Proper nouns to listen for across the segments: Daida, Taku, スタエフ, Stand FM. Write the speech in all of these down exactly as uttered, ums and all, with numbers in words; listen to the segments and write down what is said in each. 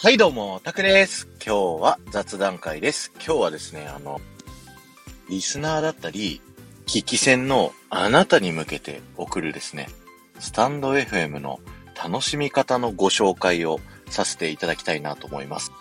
はいどうも、タクです。今日は雑談会です。今日はですね、あの、リスナーだったり、聞き戦のあなたに向けて送るですね、スタンド エフエム の楽しみ方のご紹介をさせていただきたいなと思います。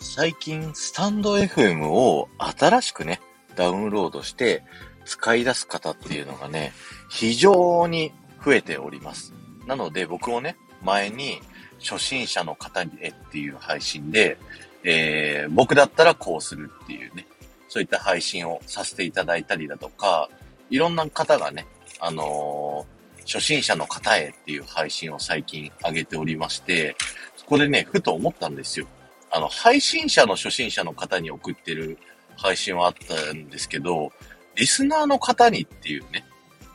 最近、スタンド エフエム を新しくね、ダウンロードして使い出す方っていうのがね、非常に増えております。なので僕もね、前に初心者の方にへっていう配信で、えー、僕だったらこうするっていうね、そういった配信をさせていただいたりだとか、いろんな方がね、あのー、初心者の方へっていう配信を最近上げておりまして、そこでね、ふと思ったんですよ。あの、配信者の初心者の方に送ってる配信はあったんですけど、リスナーの方にっていうね、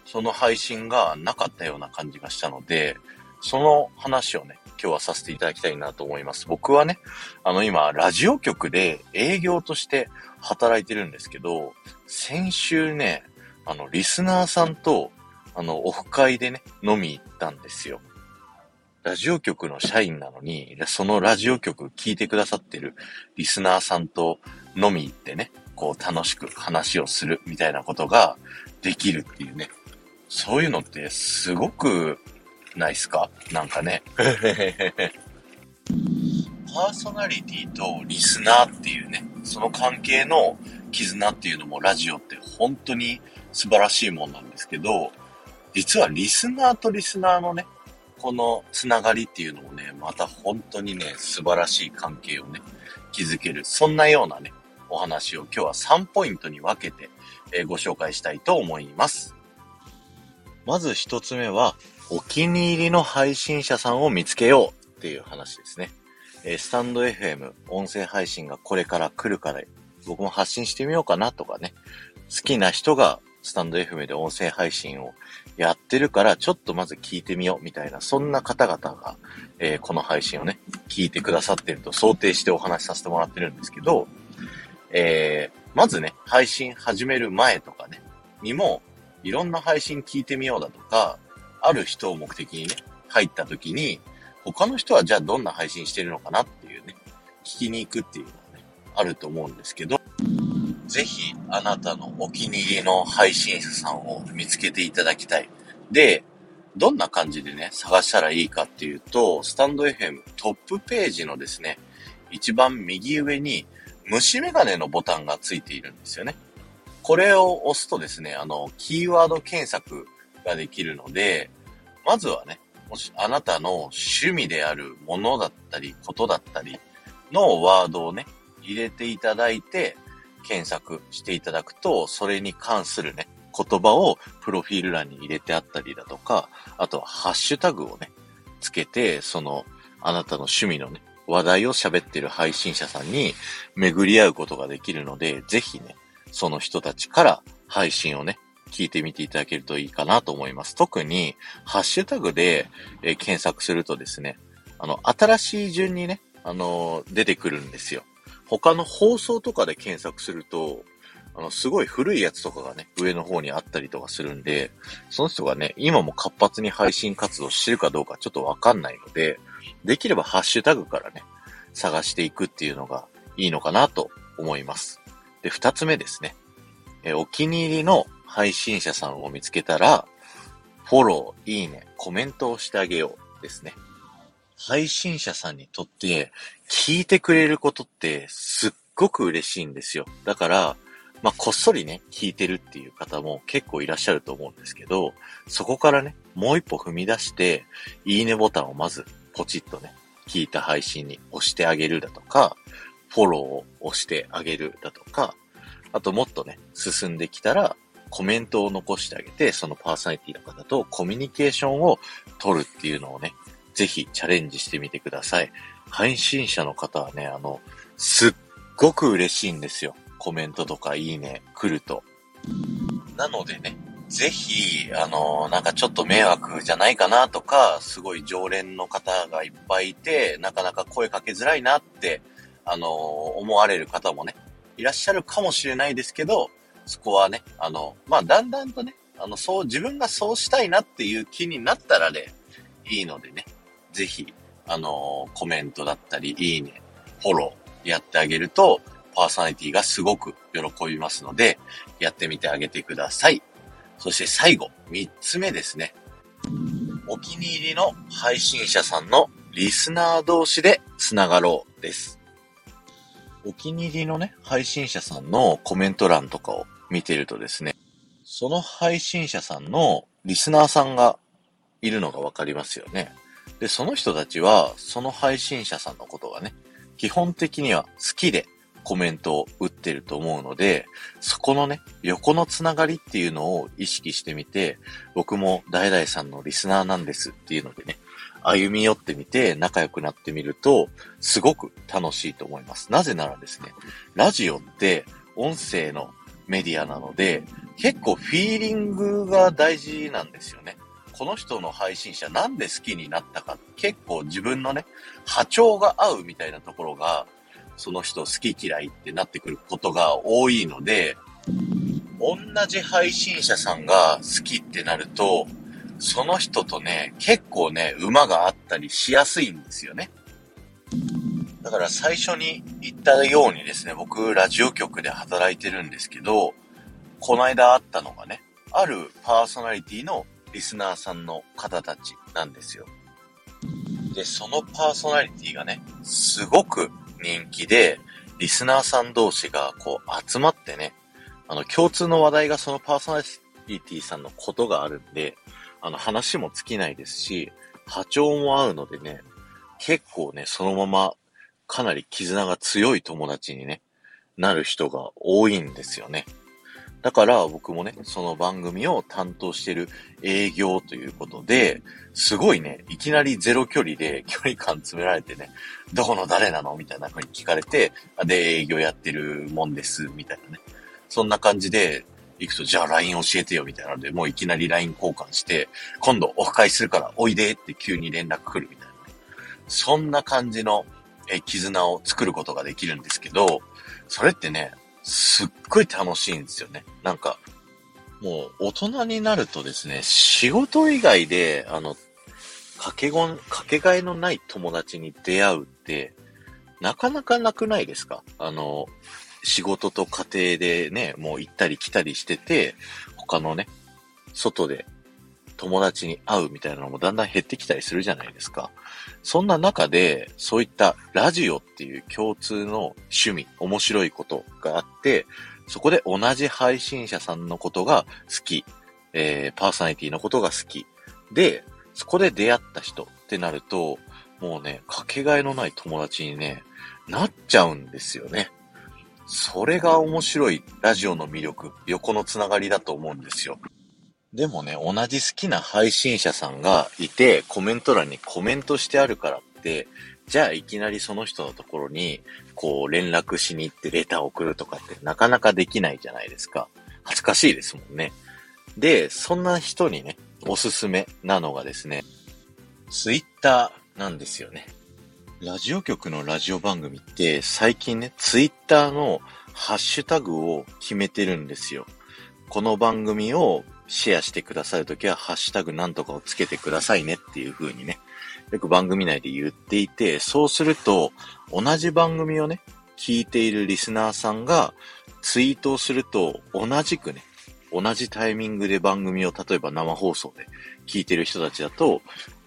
その配信がなかったような感じがしたので、その話をね、今日はさせていただきたいなと思います。僕はね、あの今、ラジオ局で営業として働いてるんですけど、先週ね、あの、リスナーさんと、あの、オフ会でね、飲み行ったんですよ。ラジオ局の社員なのに、そのラジオ局聞いてくださってるリスナーさんと飲み行ってね、こう楽しく話をするみたいなことができるっていうね、そういうのってすごくないっすか？なんかね。パーソナリティとリスナーっていうね、その関係の絆っていうのもラジオって本当に素晴らしいもんなんですけど、実はリスナーとリスナーのね、このつながりっていうのもね、また本当にね、素晴らしい関係をね、築ける。そんなようなね、お話を今日はさんポイントに分けて、えー、ご紹介したいと思います。まず一つ目は、お気に入りの配信者さんを見つけようっていう話ですね。えー、スタンド エフエム、音声配信がこれから来るから、僕も発信してみようかなとかね、好きな人がスタンド エフエム で音声配信をやってるから、ちょっとまず聞いてみようみたいな、そんな方々が、えー、この配信をね、聞いてくださってると想定してお話しさせてもらってるんですけど、えー、まずね、配信始める前とかね、にも、いろんな配信聞いてみようだとか、ある人を目的にね、入った時に、他の人はじゃあどんな配信してるのかなっていうね、聞きに行くっていうのがね、あると思うんですけど、ぜひあなたのお気に入りの配信者さんを見つけていただきたい。で、どんな感じでね、探したらいいかっていうと、スタンド エフエム トップページのですね、一番右上に虫眼鏡のボタンがついているんですよね。これを押すとですね、あの、キーワード検索ができるので、まずはね、もしあなたの趣味であるものだったり、ことだったりのワードをね、入れていただいて、検索していただくと、それに関するね、言葉をプロフィール欄に入れてあったりだとか、あとはハッシュタグをね、つけて、その、あなたの趣味のね、話題を喋ってる配信者さんに巡り合うことができるので、ぜひね、その人たちから配信をね、聞いてみていただけるといいかなと思います。特に、ハッシュタグで、えー、検索するとですね、あの、新しい順にね、あのー、出てくるんですよ。他の放送とかで検索すると、あの、すごい古いやつとかがね、上の方にあったりとかするんで、その人がね、今も活発に配信活動してるかどうかちょっとわかんないので、できればハッシュタグからね、探していくっていうのがいいのかなと思います。で、二つ目ですね。え、お気に入りの配信者さんを見つけたら、フォロー、いいね、コメントをしてあげようですね。配信者さんにとって聞いてくれることってすっごく嬉しいんですよ。だから、まあ、こっそりね、聞いてるっていう方も結構いらっしゃると思うんですけど、そこからね、もう一歩踏み出して、いいねボタンをまずポチッとね、聞いた配信に押してあげるだとか、フォローを押してあげるだとか、あともっとね、進んできたらコメントを残してあげて、そのパーソナリティの方とコミュニケーションを取るっていうのをね、ぜひチャレンジしてみてください。配信者の方はね、あの、すっごく嬉しいんですよ。コメントとかいいね来ると。なのでね、ぜひ、あの、なんかちょっと迷惑じゃないかなとか、すごい常連の方がいっぱいいて、なかなか声かけづらいなって、あの、思われる方もね、いらっしゃるかもしれないですけど、そこはね、あの、まあ、だんだんとね、あの、そう、自分がそうしたいなっていう気になったらね、いいのでね、ぜひ、あのコメントだったりいいね、フォローやってあげるとパーソナリティがすごく喜びますので、やってみてあげてください。そして最後、みっつめですね。お気に入りの配信者さんのリスナー同士でつながろうです。お気に入りのね、配信者さんのコメント欄とかを見てるとですね、その配信者さんのリスナーさんがいるのがわかりますよね。で、その人たちはその配信者さんのことがね、基本的には好きでコメントを打ってると思うので、そこのね、横のつながりっていうのを意識してみて、僕もダイダイさんのリスナーなんですっていうのでね、歩み寄ってみて仲良くなってみるとすごく楽しいと思います。なぜならですね、ラジオって音声のメディアなので、結構フィーリングが大事なんですよね。この人の配信者なんで好きになったか、結構自分のね、波長が合うみたいなところが、その人好き嫌いってなってくることが多いので、同じ配信者さんが好きってなると、その人とね、結構ね、馬があったりしやすいんですよね。だから最初に言ったようにですね、僕ラジオ局で働いてるんですけど、この間会ったのがね、あるパーソナリティのリスナーさんの方たちなんですよ。で、そのパーソナリティがね、すごく人気で、リスナーさん同士がこう集まってね、あの共通の話題がそのパーソナリティさんのことがあるんで、あの話も尽きないですし、波長も合うのでね、結構ね、そのままかなり絆が強い友達にね、なる人が多いんですよね。だから僕もね、その番組を担当している営業ということで、すごいね、いきなりゼロ距離で距離感詰められてね、どこの誰なのみたいな風に聞かれて、で、営業やってるもんです、みたいなね。そんな感じで行くと、じゃあ ライン 教えてよ、みたいなので、もういきなり ライン 交換して、今度オフ会するからおいでって急に連絡来るみたいな、ね。そんな感じのえ絆を作ることができるんですけど、それってね、すっごい楽しいんですよね。なんか、もう大人になるとですね、仕事以外で、あの、かけごん、かけがえのない友達に出会うって、なかなかなくないですか？あの、仕事と家庭でね、もう行ったり来たりしてて、他のね、外で友達に会うみたいなのもだんだん減ってきたりするじゃないですか。そんな中で、そういったラジオっていう共通の趣味、面白いことがあって、そこで同じ配信者さんのことが好き、えー、パーソナリティのことが好き。で、そこで出会った人ってなると、もうね、かけがえのない友達にね、なっちゃうんですよね。それが面白いラジオの魅力、横のつながりだと思うんですよ。でもね、同じ好きな配信者さんがいて、コメント欄にコメントしてあるからって、じゃあいきなりその人のところに、こう連絡しに行ってレター送るとかってなかなかできないじゃないですか。恥ずかしいですもんね。で、そんな人にね、おすすめなのがですね、ツイッターなんですよね。ラジオ局のラジオ番組って最近ね、ツイッターのハッシュタグを決めてるんですよ。この番組をシェアしてくださるときはハッシュタグなんとかをつけてくださいねっていう風にね、よく番組内で言っていて、そうすると同じ番組をね、聞いているリスナーさんがツイートをすると、同じくね、同じタイミングで番組を例えば生放送で聞いてる人たちだと、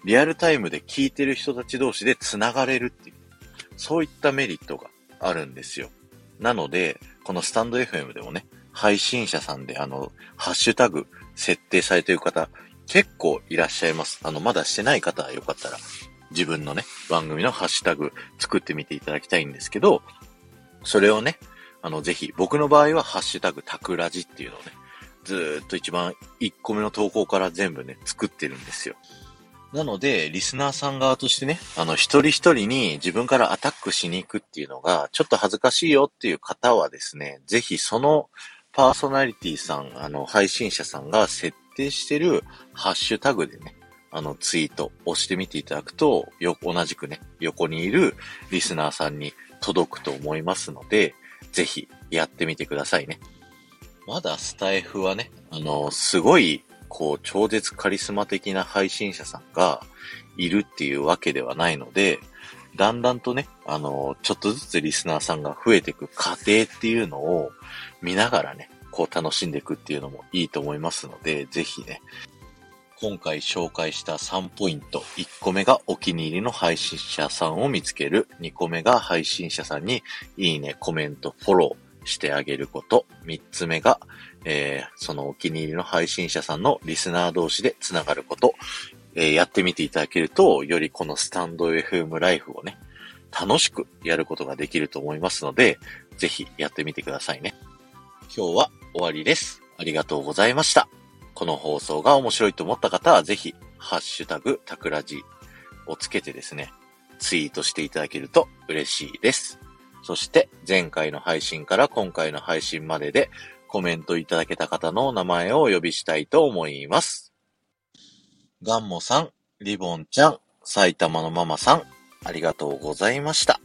リアルタイムで聞いてる人たち同士でつながれるっていう、そういったメリットがあるんですよ。なので、このスタンド エフエム でもね、配信者さんであの、ハッシュタグ設定されている方、結構いらっしゃいます。あの、まだしてない方はよかったら、自分のね、番組のハッシュタグ作ってみていただきたいんですけど、それをね、あの、ぜひ、僕の場合はハッシュタグタクラジっていうのをね、ずーっと一番いっこめの投稿から全部ね、作ってるんですよ。なので、リスナーさん側としてね、あの、一人一人に自分からアタックしに行くっていうのが、ちょっと恥ずかしいよっていう方はですね、ぜひその、パーソナリティさん、あの、配信者さんが設定してるハッシュタグでね、あの、ツイートをしてみていただくと、よ、同じくね、横にいるリスナーさんに届くと思いますので、ぜひやってみてくださいね。まだスタイフはね、あの、すごい、こう、超絶カリスマ的な配信者さんがいるっていうわけではないので、だんだんとね、あの、ちょっとずつリスナーさんが増えていく過程っていうのを見ながらね、こう楽しんでいくっていうのもいいと思いますので、ぜひね、今回紹介したさんポイント、いっこめがお気に入りの配信者さんを見つける、にこめが配信者さんにいいね、コメント、フォローしてあげること、みっつめが、えー、そのお気に入りの配信者さんのリスナー同士でつながること、えー、やってみていただけると、よりこのスタンド エフエム ライフをね、楽しくやることができると思いますので、ぜひやってみてくださいね。今日は終わりです。ありがとうございました。この放送が面白いと思った方は、ぜひ、ハッシュタグ、タクラジをつけてですね、ツイートしていただけると嬉しいです。そして、前回の配信から今回の配信までで、コメントいただけた方の名前をお呼びしたいと思います。ガンモさん、リボンちゃん、埼玉のママさん、ありがとうございました。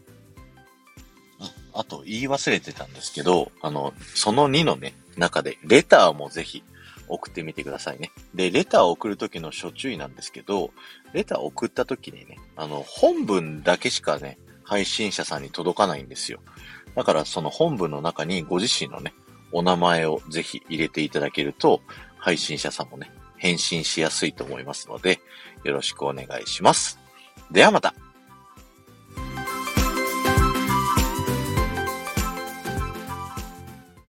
あ、あと言い忘れてたんですけど、あの、そのにのね、中で、レターもぜひ送ってみてくださいね。で、レターを送るときの諸注意なんですけど、レターを送ったときにね、あの、本文だけしかね、配信者さんに届かないんですよ。だからその本文の中にご自身のね、お名前をぜひ入れていただけると、配信者さんもね、返信しやすいと思いますので、よろしくお願いします。ではまた。